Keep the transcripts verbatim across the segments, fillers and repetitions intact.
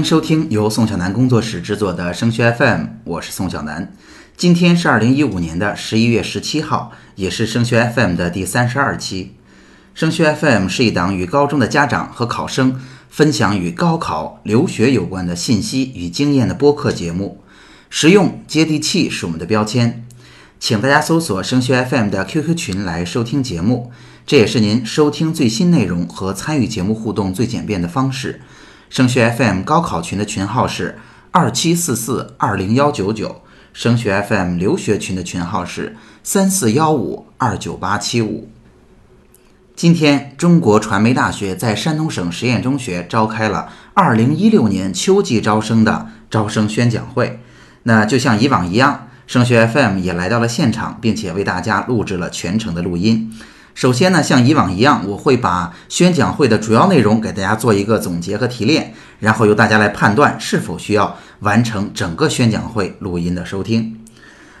迎收听由宋小南工作室制作的升学 F M， 我是宋小南。今天是二零一五年的十一月十七号，也是升学 F M 的第三十二期。升学 F M 是一档与高中的家长和考生分享与高考、留学有关的信息与经验的播客节目，实用接地气是我们的标签。请大家搜索升学 F M 的 Q Q 群来收听节目，这也是您收听最新内容和参与节目互动最简便的方式。升学 F M 高考群的群号是二七四四二零一九九，升学 F M 留学群的群号是三四一五二九八七五。今天，中国传媒大学在山东省实验中学召开了二零一六年秋季招生的招生宣讲会。那就像以往一样，升学 F M 也来到了现场，并且为大家录制了全程的录音。首先呢，像以往一样，我会把宣讲会的主要内容给大家做一个总结和提炼，然后由大家来判断是否需要完成整个宣讲会录音的收听。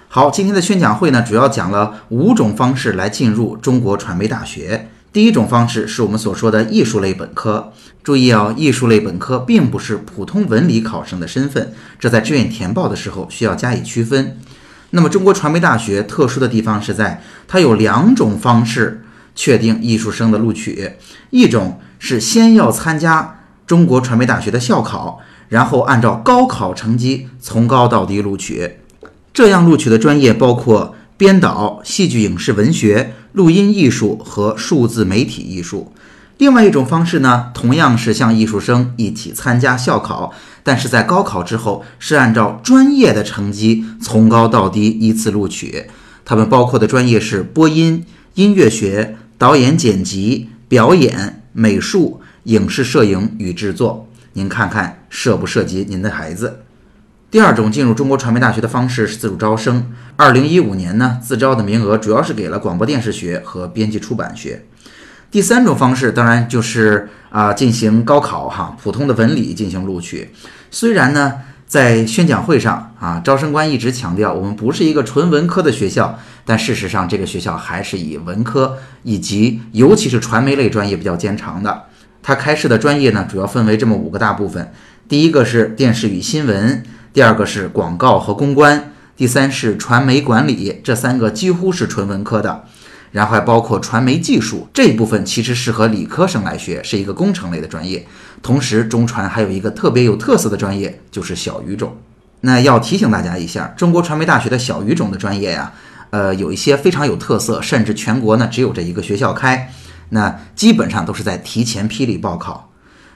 好，今天的宣讲会呢，主要讲了五种方式来进入中国传媒大学。第一种方式是我们所说的艺术类本科。注意哦，艺术类本科并不是普通文理考生的身份，这在志愿填报的时候需要加以区分。那么中国传媒大学特殊的地方是在它有两种方式确定艺术生的录取，一种是先要参加中国传媒大学的校考，然后按照高考成绩从高到低录取。这样录取的专业包括编导、戏剧影视文学、录音艺术和数字媒体艺术。另外一种方式呢，同样是向艺术生一起参加校考，但是在高考之后是按照专业的成绩从高到低依次录取。他们包括的专业是播音、音乐学、导演剪辑、表演、美术、影视摄影与制作。您看看涉不涉及您的孩子。第二种进入中国传媒大学的方式是自主招生。二零一五年呢，自招的名额主要是给了广播电视学和编辑出版学。第三种方式当然就是啊、呃、进行高考哈，普通的文理进行录取。虽然呢，在宣讲会上啊，招生官一直强调我们不是一个纯文科的学校，但事实上这个学校还是以文科以及尤其是传媒类专业比较见长的。它开设的专业呢，主要分为这么五个大部分。第一个是电视与新闻，第二个是广告和公关，第三是传媒管理，这三个几乎是纯文科的。然后还包括传媒技术，这一部分其实适合理科生来学，是一个工程类的专业。同时中传还有一个特别有特色的专业，就是小语种。那要提醒大家一下，中国传媒大学的小语种的专业呀、啊，呃，有一些非常有特色，甚至全国呢只有这一个学校开，那基本上都是在提前批里报考。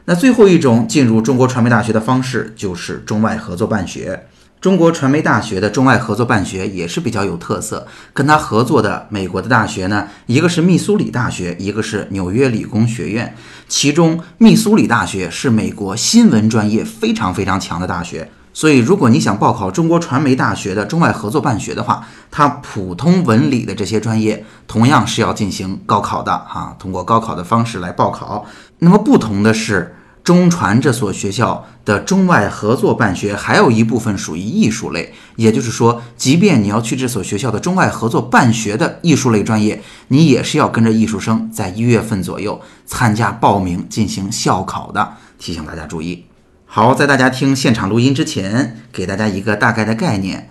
那最后一种进入中国传媒大学的方式就是中外合作办学。中国传媒大学的中外合作办学也是比较有特色，跟他合作的美国的大学呢，一个是密苏里大学，一个是纽约理工学院。其中密苏里大学是美国新闻专业非常非常强的大学，所以如果你想报考中国传媒大学的中外合作办学的话，它普通文理的这些专业同样是要进行高考的啊，通过高考的方式来报考。那么不同的是，中传这所学校的中外合作办学还有一部分属于艺术类，也就是说，即便你要去这所学校的中外合作办学的艺术类专业，你也是要跟着艺术生在一月份左右参加报名进行校考的，提醒大家注意。好，在大家听现场录音之前，给大家一个大概的概念，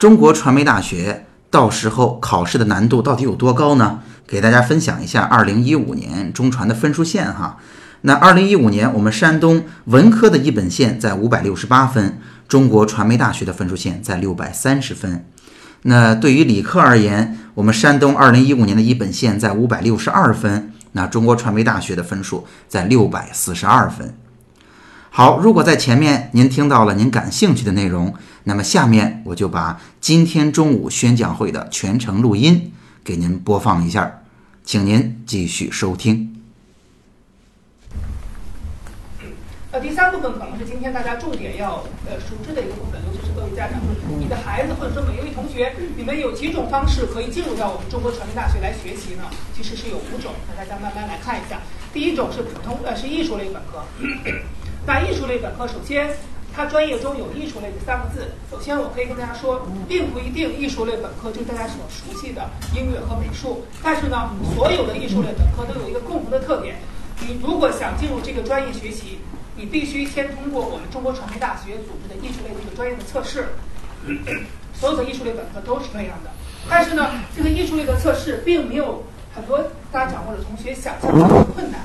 中国传媒大学到时候考试的难度到底有多高呢？给大家分享一下二零一五年中传的分数线哈。那二零一五年我们山东文科的一本线在五百六十八分，中国传媒大学的分数线在六百三十分。那对于理科而言，我们山东二零一五年的一本线在五百六十二分，那中国传媒大学的分数在六百四十二分。好，如果在前面您听到了您感兴趣的内容，那么下面我就把今天中午宣讲会的全程录音给您播放一下，请您继续收听。呃，第三部分可能是今天大家重点要呃熟知的一个部分，尤其是各位家长，你的孩子或者说每一位同学，你们有几种方式可以进入到我们中国传媒大学来学习呢？其实是有五种，那大家慢慢来看一下。第一种是普通呃是艺术类本科，那艺术类本科首先它专业中有艺术类的三个字，首先我可以跟大家说，并不一定艺术类本科就是大家所熟悉的音乐和美术，但是呢，所有的艺术类本科都有一个共同的特点，你如果想进入这个专业学习，你必须先通过我们中国传媒大学组织的艺术类这个专业的测试，所有的艺术类本科都是这样的。但是呢，这个艺术类的测试并没有很多家长或者同学想象中的困难。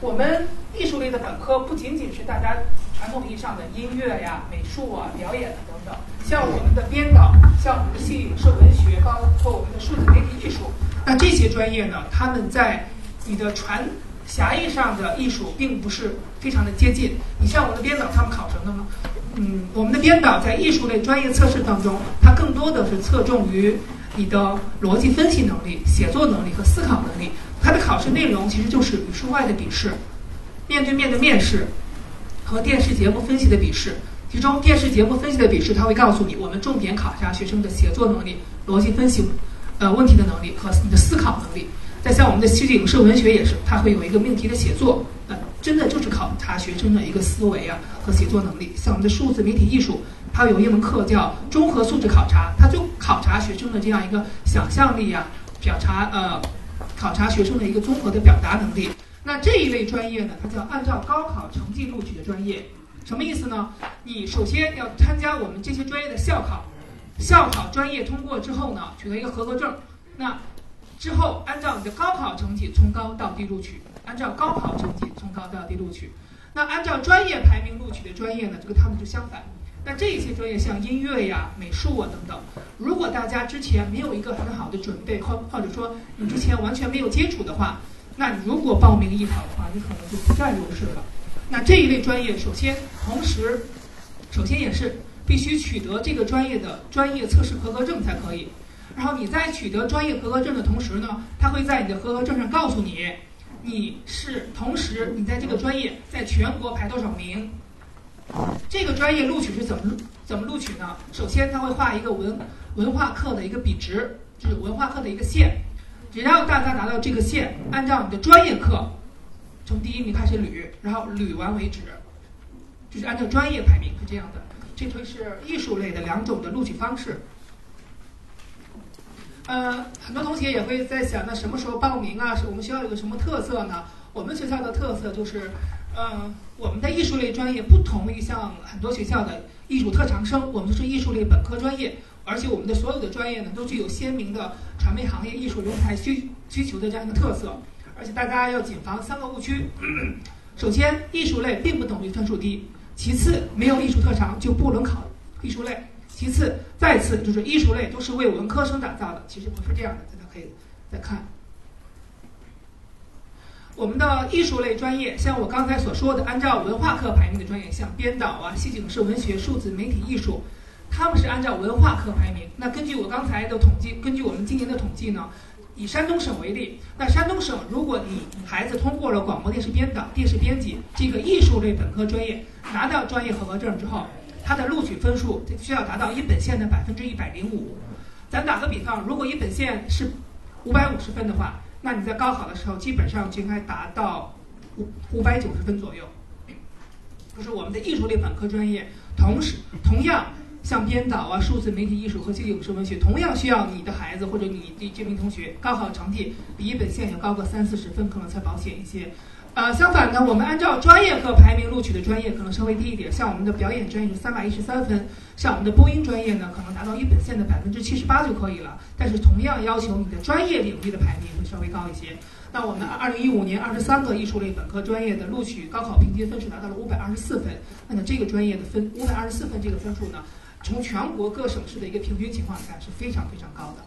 我们艺术类的本科不仅仅是大家传统意义上的音乐呀、美术啊、表演等等，像我们的编导、像我们的戏影视文学，包括我们的数字媒体艺术，那这些专业呢，他们在你的传狭义上的艺术并不是非常的接近。你像我们的编导，他们考什么呢？嗯，我们的编导在艺术类专业测试当中，它更多的是侧重于你的逻辑分析能力、写作能力和思考能力。它的考试内容其实就是语数外的笔试、面对面的面试和电视节目分析的笔试。其中电视节目分析的笔试，它会告诉你，我们重点考察学生的写作能力、逻辑分析呃问题的能力和你的思考能力。再像我们的戏剧影视文学也是，它会有一个命题的写作，呃，真的就是考察学生的一个思维啊和写作能力。像我们的数字媒体艺术，它有一门课叫综合素质考察，它就考察学生的这样一个想象力啊，表察呃，考察学生的一个综合的表达能力。那这一类专业呢，它叫按照高考成绩录取的专业，什么意思呢？你首先要参加我们这些专业的校考，校考专业通过之后呢，取得一个合格证，那。之后按照你的高考成绩从高到低录取，按照高考成绩从高到低录取。那按照专业排名录取的专业呢，这个他们就相反。那这些专业像音乐呀、美术啊等等，如果大家之前没有一个很好的准备，或或者说你之前完全没有接触的话，那你如果报名艺考的话，你可能就不占优势了。那这一类专业，首先同时，首先也是必须取得这个专业的专业测试合格证才可以。然后你在取得专业合格证的同时呢，它会在你的合格证上告诉你，你是同时你在这个专业在全国排多少名。这个专业录取是怎么怎么录取呢？首先它会画一个文文化课的一个比值，就是文化课的一个线。只要大家达到这个线，按照你的专业课从第一名开始捋，然后捋完为止，就是按照专业排名是这样的。这就是艺术类的两种的录取方式。呃，很多同学也会在想，那什么时候报名啊？是我们学校有个什么特色呢？我们学校的特色就是，呃，我们的艺术类专业不同于像很多学校的艺术特长生，我们就是艺术类本科专业，而且我们的所有的专业呢，都具有鲜明的传媒行业艺术人才需需求的这样一个特色。而且大家要谨防三个误区：首先，艺术类并不等于分数低；其次，没有艺术特长就不能考艺术类。其次，再次就是艺术类都是为文科生打造的，其实不是这样的，大家可以再看。我们的艺术类专业，像我刚才所说的，按照文化课排名的专业，像编导啊、戏剧影视文学、数字媒体艺术，他们是按照文化课排名。那根据我刚才的统计，根据我们今年的统计呢，以山东省为例，那山东省如果你孩子通过了广播电视编导、电视编辑这个艺术类本科专业，拿到专业合格证之后，它的录取分数需要达到一本线的百分之一百零五。咱打个比方，如果一本线是五百五十分的话，那你在高考的时候基本上就应该达到五五百九十分左右。就是我们的艺术类本科专业，同时同样像编导啊、数字媒体艺术和戏剧影视文学，同样需要你的孩子或者你这这名同学高考成绩比一本线要高个三四十分，可能才保险一些。呃，相反呢，我们按照专业课排名录取的专业可能稍微低一点，像我们的表演专业是三百一十三分，像我们的播音专业呢，可能达到一本线的百分之七十八就可以了。但是同样要求你的专业领域的排名会稍微高一些。那我们二零一五年二十三个艺术类本科专业的录取高考平均分数达到了五百二十四分，那么这个专业的分五百二十四分这个分数呢，从全国各省市的一个平均情况下是非常非常高的。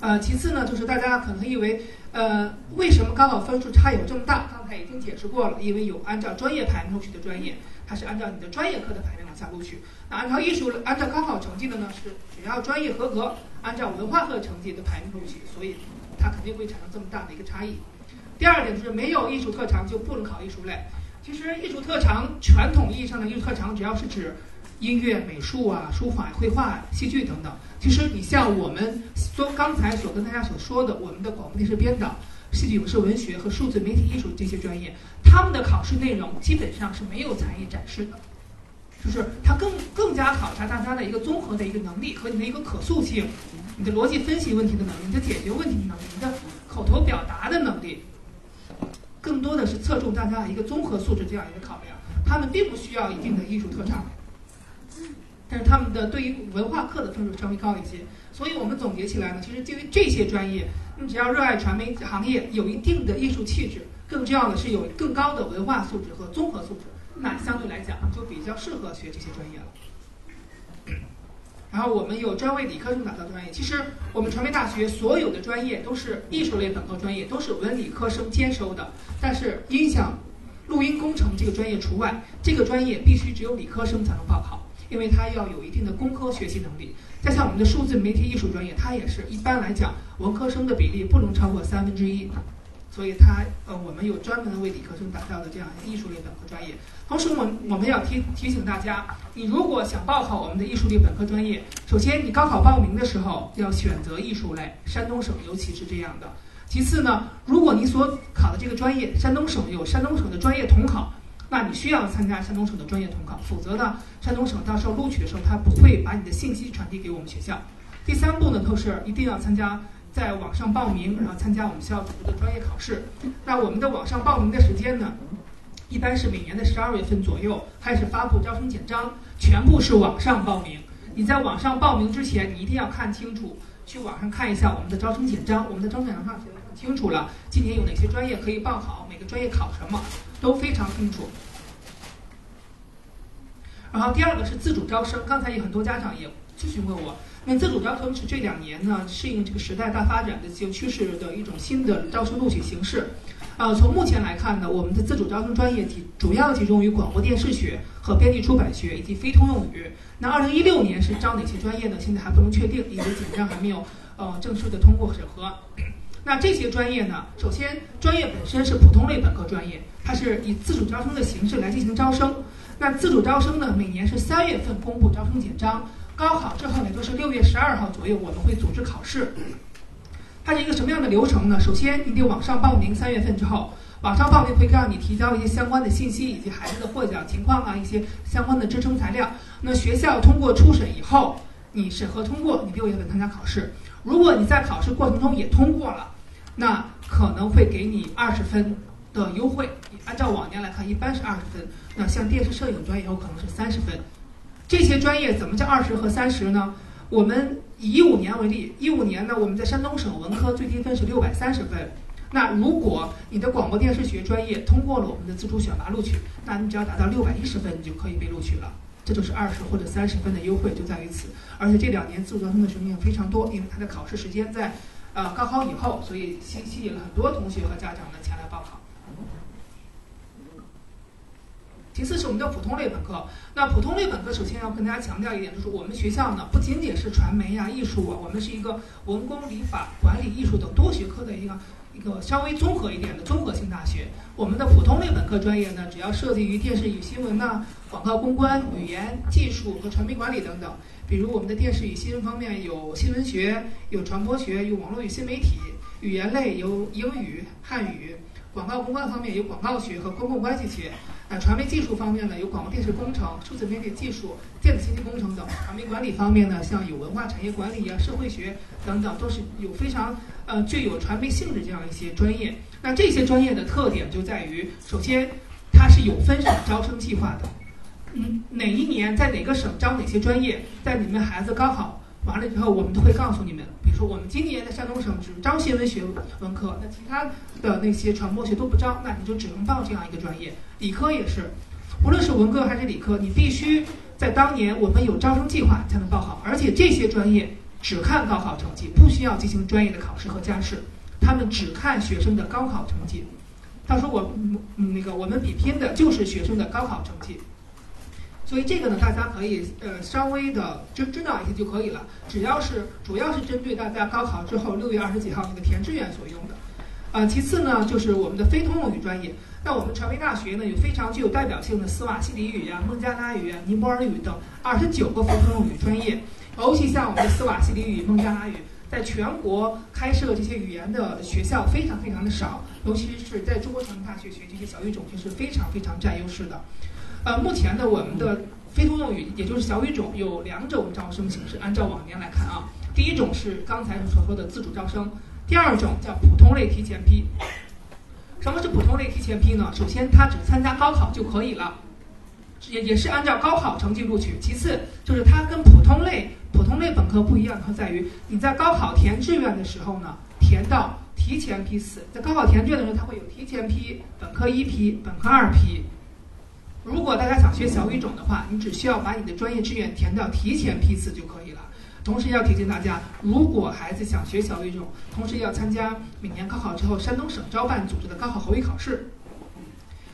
呃，其次呢，就是大家可能以为，呃，为什么高考分数差有这么大？刚才已经解释过了，因为有按照专业排名录取的专业，它是按照你的专业课的排名往下录取。那按照艺术、按照高考成绩的呢，是只要专业合格，按照文化课成绩的排名录取，所以它肯定会产生这么大的一个差异。第二点就是没有艺术特长就不能考艺术类。其实艺术特长，传统意义上的艺术特长，只要是指音乐、美术啊、书法、绘画、戏剧等等。其实你像我们所刚才所跟大家所说的，我们的广播电视编导、戏剧影视文学和数字媒体艺术这些专业，他们的考试内容基本上是没有才艺展示的，就是它更更加考察大家的一个综合的一个能力和你的一个可塑性，你的逻辑分析问题的能力，你的解决问题的能力，你的口头表达的能力。更多的是侧重大家一个综合素质这样一个考量，他们并不需要一定的艺术特长，但是他们的对于文化课的分数稍微高一些。所以我们总结起来呢，其实对于这些专业，你只要热爱传媒行业，有一定的艺术气质，更重要的是有更高的文化素质和综合素质，那相对来讲就比较适合学这些专业了。然后我们有专为理科生打造专业，其实我们传媒大学所有的专业都是艺术类本科专业，都是文理科生兼收的，但是音响、录音工程这个专业除外，这个专业必须只有理科生才能报考，因为它要有一定的工科学习能力。再像我们的数字媒体艺术专业，它也是一般来讲文科生的比例不能超过三分之一，所以它呃我们有专门为理科生打造的这样艺术类本科专业。同时我们我们要提提醒大家，你如果想报考我们的艺术类本科专业，首先你高考报名的时候要选择艺术类，山东省尤其是这样的。其次呢，如果你所考的这个专业山东省有山东省的专业统考，那你需要参加山东省的专业统考，否则呢山东省到时候录取的时候他不会把你的信息传递给我们学校。第三步呢，就是一定要参加在网上报名，然后参加我们学校组织的专业考试。那我们的网上报名的时间呢，一般是每年的十二月份左右开始发布招生简章，全部是网上报名。你在网上报名之前，你一定要看清楚，去网上看一下我们的招生简章。我们的招生简章上写的很清楚了，今年有哪些专业可以报考，每个专业考什么都非常清楚。然后第二个是自主招生，刚才有很多家长也咨询过我，那自主招生是这两年呢适应这个时代大发展的这个趋势的一种新的招生录取形式。呃，从目前来看呢，我们的自主招生专业集主要集中于广播电视学和编辑出版学以及非通用语。那二零一六年是招哪些专业呢？现在还不能确定，因为简章还没有呃正式的通过审核。那这些专业呢，首先专业本身是普通类本科专业，它是以自主招生的形式来进行招生。那自主招生呢，每年是三月份公布招生简章，高考之后呢，就是六月十二号左右我们会组织考试。它是一个什么样的流程呢？首先你得网上报名，三月份之后网上报名会让你提交一些相关的信息以及孩子的获奖情况啊，一些相关的支撑材料。那学校通过初审以后，你审核通过，你六月份参加考试。如果你在考试过程中也通过了，那可能会给你二十分的优惠，按照往年来看一般是二十分，那像电视摄影专业有可能是三十分。这些专业怎么叫二十和三十呢？我们以一五年为例，一五年呢，我们在山东省文科最低分是六百三十分。那如果你的广播电视学专业通过了我们的自主选拔录取，那你只要达到六百一十分，你就可以被录取了。这就是二十或者三十分的优惠就在于此。而且这两年自主招生的学生非常多，因为它的考试时间在呃高考以后，所以吸吸引了很多同学和家长呢前来报考。其次是我们的普通类本科。那普通类本科首先要跟大家强调一点，就是我们学校呢不仅仅是传媒呀、啊、艺术啊，我们是一个文工理法、管理、艺术等多学科的一个一个稍微综合一点的综合性大学。我们的普通类本科专业呢，主要涉及于电视与新闻呐、啊、广告公关、语言、技术和传媒管理等等。比如我们的电视与新闻方面有新闻学、有传播学、有网络与新媒体；语言类有英语、汉语；广告公关方面有广告学和公共关系学。那传媒技术方面呢，有广播电视工程、数字媒体技术、电子信息工程等；传媒管理方面呢，像有文化产业管理啊、社会学等等，都是有非常呃具有传媒性质这样一些专业。那这些专业的特点就在于，首先它是有分省招生计划的，嗯，哪一年在哪个省招哪些专业，在你们孩子高考完了之后，我们都会告诉你们。比如说，我们今年在山东省只招新闻学文科，那其他的那些传播学都不招，那你就只能报这样一个专业。理科也是，无论是文科还是理科，你必须在当年我们有招生计划才能报考，而且这些专业只看高考成绩，不需要进行专业的考试和加试，他们只看学生的高考成绩。到时候我、嗯、那个我们比拼的就是学生的高考成绩。所以这个呢，大家可以呃稍微的知知道一些就可以了。只要是主要是针对大家高考之后六月二十几号那个填志愿所用的。呃，其次呢，就是我们的非通用语专业。那我们传媒大学呢，有非常具有代表性的斯瓦希里语啊、孟加拉语啊、尼泊尔语等二十九个非通用语专业。尤其像我们的斯瓦希里语、孟加拉语，在全国开设这些语言的学校非常非常的少，尤其是在中国传媒大学学这些小语种，就是非常非常占优势的。呃，目前呢，我们的非通用语，也就是小语种，有两种招生形式。按照往年来看啊，第一种是刚才所说的自主招生，第二种叫普通类提前批。什么是普通类提前批呢？首先，他只参加高考就可以了，也也是按照高考成绩录取。其次，就是它跟普通类普通类本科不一样，它在于你在高考填志愿的时候呢，填到提前批次，在高考填志愿的时候，它会有提前批、本科一批、本科二批。如果大家想学小语种的话，你只需要把你的专业志愿填到提前批次就可以了。同时要提醒大家，如果孩子想学小语种，同时要参加每年高考之后山东省招办组织的高考口语考试。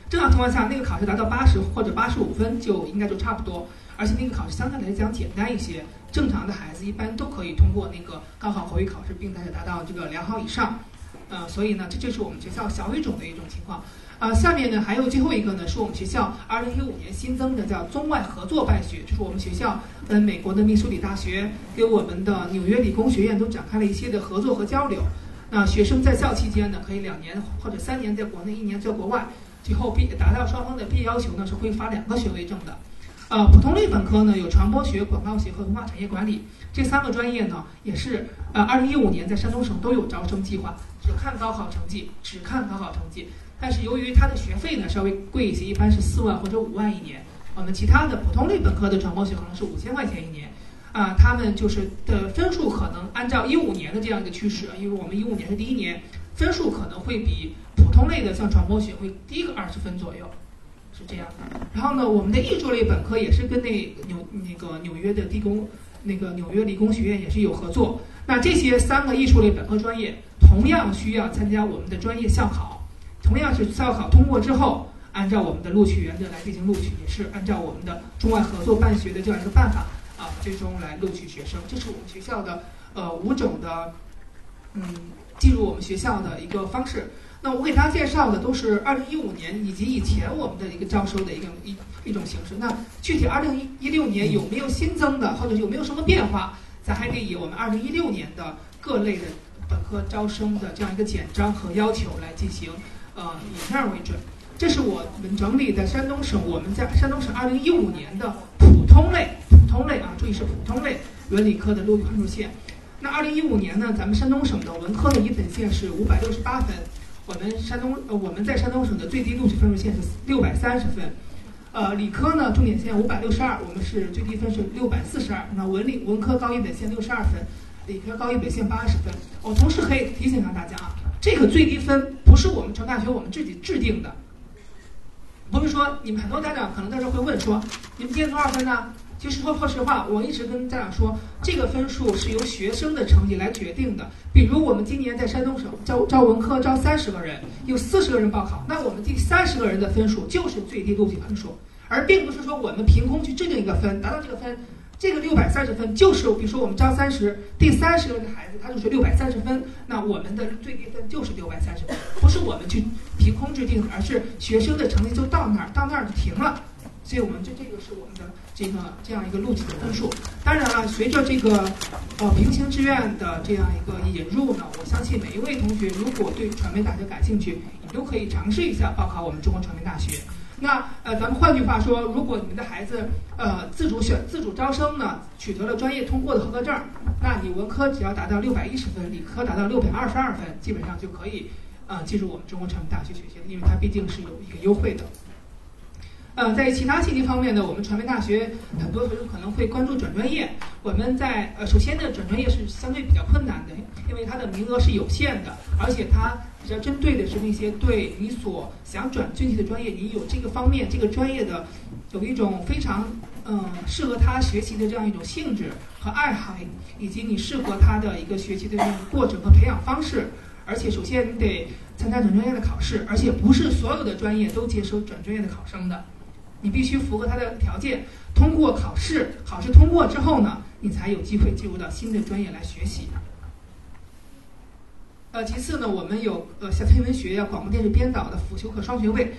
正常情况下，那个考试达到八十或者八十五分就应该就差不多，而且那个考试相对来讲简单一些，正常的孩子一般都可以通过那个高考口语考试，并且达到这个良好以上。呃，所以呢，这就是我们学校小语种的一种情况。呃，下面呢还有最后一个呢，是我们学校二零一五年新增的叫中外合作办学，就是我们学校跟美国的密苏里大学、跟我们的纽约理工学院都展开了一些的合作和交流。那学生在校期间呢，可以两年或者三年在国内，一年在国外，最后毕达到双方的毕业要求呢，是会发两个学位证的。呃，普通类本科呢有传播学、广告学和文化产业管理这三个专业呢，也是呃二零一五年在山东省都有招生计划，只看高考成绩，只看高考成绩。但是由于它的学费呢稍微贵一些，一般是四万或者五万一年。我们其他的普通类本科的传播学可能是五千块钱一年，啊、呃，他们就是的分数可能按照一五年的这样一个趋势，因为我们一五年是第一年，分数可能会比普通类的像传播学会低个二十分左右。是这样的，然后呢，我们的艺术类本科也是跟那纽那个纽约的地工那个纽约理工学院也是有合作。那这些三个艺术类本科专业同样需要参加我们的专业校考，同样是校考通过之后，按照我们的录取原则来进行录取，也是按照我们的中外合作办学的这样一个办法啊，最终来录取学生。这是我们学校的呃五种的嗯进入我们学校的一个方式。那我给大家介绍的都是二零一五年以及以前我们的一个招收的一个一一种形式。那具体二零一六年有没有新增的，或者有没有什么变化，咱还得以我们二零一六年的各类的本科招生的这样一个简章和要求来进行呃以那为准。这是我们整理的山东省我们在山东省二零一五年的普通类普通类啊，注意是普通类文理科的录取分数线。那二零一五年呢，咱们山东省的文科的一本线是五百六十八分。我们山东呃，我们在山东省的最低录取分数线是六百三十分，呃，理科呢重点线五百六十二，我们是最低分是六百四十二。那文理文科高一本线六十二分，理科高一本线八十分。我同时可以提醒一下大家啊，这个最低分不是我们成大学我们自己制定的，不是说你们很多家长可能在这会问说，你们今天多少分呢、啊？其实说说实话，我一直跟家长说，这个分数是由学生的成绩来决定的。比如我们今年在山东省招招文科招三十个人，有四十个人报考，那我们这三十个人的分数就是最低录取分数，而并不是说我们凭空去制定一个分，达到这个分，这个六百三十分就是，比如说我们招三十，第三十个人的孩子他就是六百三十分，那我们的最低分就是六百三十分，不是我们去凭空制定的，而是学生的成绩就到那儿，到那儿就停了。所以我们就这个是我们的这个这样一个录取的分数。当然了，随着这个呃平行志愿的这样一个引入呢，我相信每一位同学如果对传媒大学感兴趣，你都可以尝试一下报考我们中国传媒大学。那呃，咱们换句话说，如果你们的孩子呃自主选自主招生呢，取得了专业通过的合格证，那你文科只要达到六百一十分，理科达到六百二十二分，基本上就可以呃进入我们中国传媒大学学习，因为它毕竟是有一个优惠的。呃，在其他信息方面呢，我们传媒大学很多学生可能会关注转专业。我们在呃，首先呢，转专业是相对比较困难的，因为它的名额是有限的，而且它比较针对的是那些对你所想转进去的专业，你有这个方面这个专业的有一种非常嗯、呃、适合他学习的这样一种性质和爱好，以及你适合他的一个学习的这种过程和培养方式。而且首先你得参加转专业的考试，而且不是所有的专业都接收转专业的考生的。你必须符合它的条件，通过考试，考试通过之后呢，你才有机会进入到新的专业来学习。呃，其次呢，我们有呃像天文学呀、广播电视编导的辅修课双学位。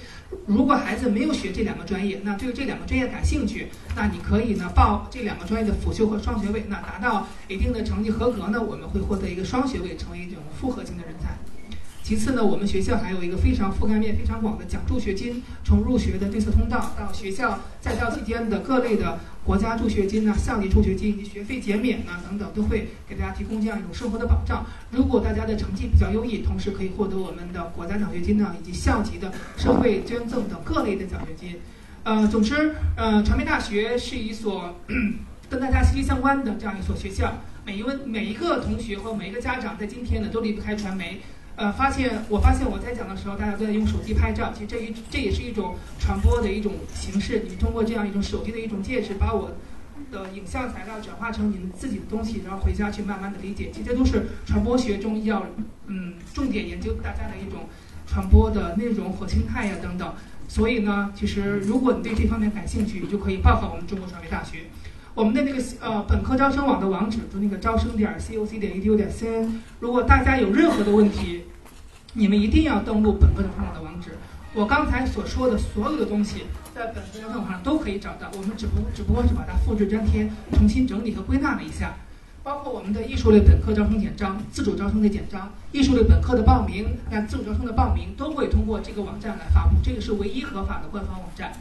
如果孩子没有学这两个专业，那对这两个专业感兴趣，那你可以呢报这两个专业的辅修课双学位。那达到一定的成绩合格呢，我们会获得一个双学位，成为一种复合型的人才。其次呢，我们学校还有一个非常覆盖面非常广的奖助学金，从入学的对策通道到学校在校期间的各类的国家助学金呐、啊、项目助学金以及学费减免呐、啊、等等，都会给大家提供这样一种生活的保障。如果大家的成绩比较优异，同时可以获得我们的国家奖学金呐、啊、以及校级的社会捐赠等各类的奖学金。呃，总之，呃，传媒大学是一所跟大家息息相关的这样一所学校。每一位每一个同学和每一个家长在今天呢都离不开传媒。呃，发现我发现我在讲的时候，大家都在用手机拍照，其实这一这也是一种传播的一种形式。你们通过这样一种手机的一种介质，把我的影像材料转化成你们自己的东西，然后回家去慢慢的理解。其实这都是传播学中要嗯重点研究大家的一种传播的内容和心态呀等等。所以呢，其实如果你对这方面感兴趣，你就可以报考我们中国传媒大学。我们的那个呃本科招生网的网址，就那个招生点 coc 点 edu 点 cn。如果大家有任何的问题，你们一定要登录本科招生网的网址。我刚才所说的所有的东西，在本科招生网上都可以找到。我们只不只不过是把它复制粘贴，重新整理和归纳了一下。包括我们的艺术类本科招生简章、自主招生的简章、艺术类本科的报名、那自主招生的报名，都会通过这个网站来发布。这个是唯一合法的官方网站。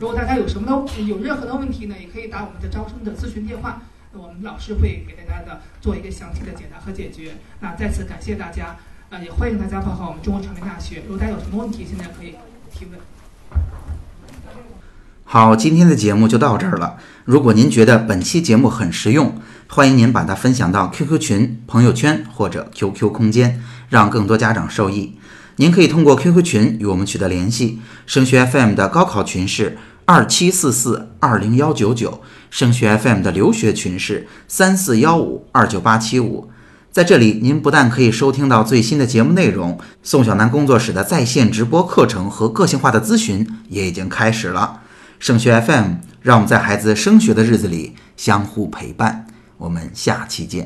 如果大家有什么的有任何的问题呢，也可以打我们的招生的咨询电话，我们老师会给大家的做一个详细的解答和解决。那再次感谢大家，呃，也欢迎大家报考我们中国传媒大学。如果大家有什么问题，现在可以提问。好，今天的节目就到这儿了。如果您觉得本期节目很实用，欢迎您把它分享到 Q Q 群、朋友圈或者 Q Q 空间，让更多家长受益。您可以通过 Q Q 群与我们取得联系。升学 F M 的高考群是二七四四二零幺九九，升学 F M 的留学群是三四幺五二九八七五。在这里，您不但可以收听到最新的节目内容，宋小楠工作室的在线直播课程和个性化的咨询也已经开始了。升学 F M， 让我们在孩子升学的日子里相互陪伴。我们下期见。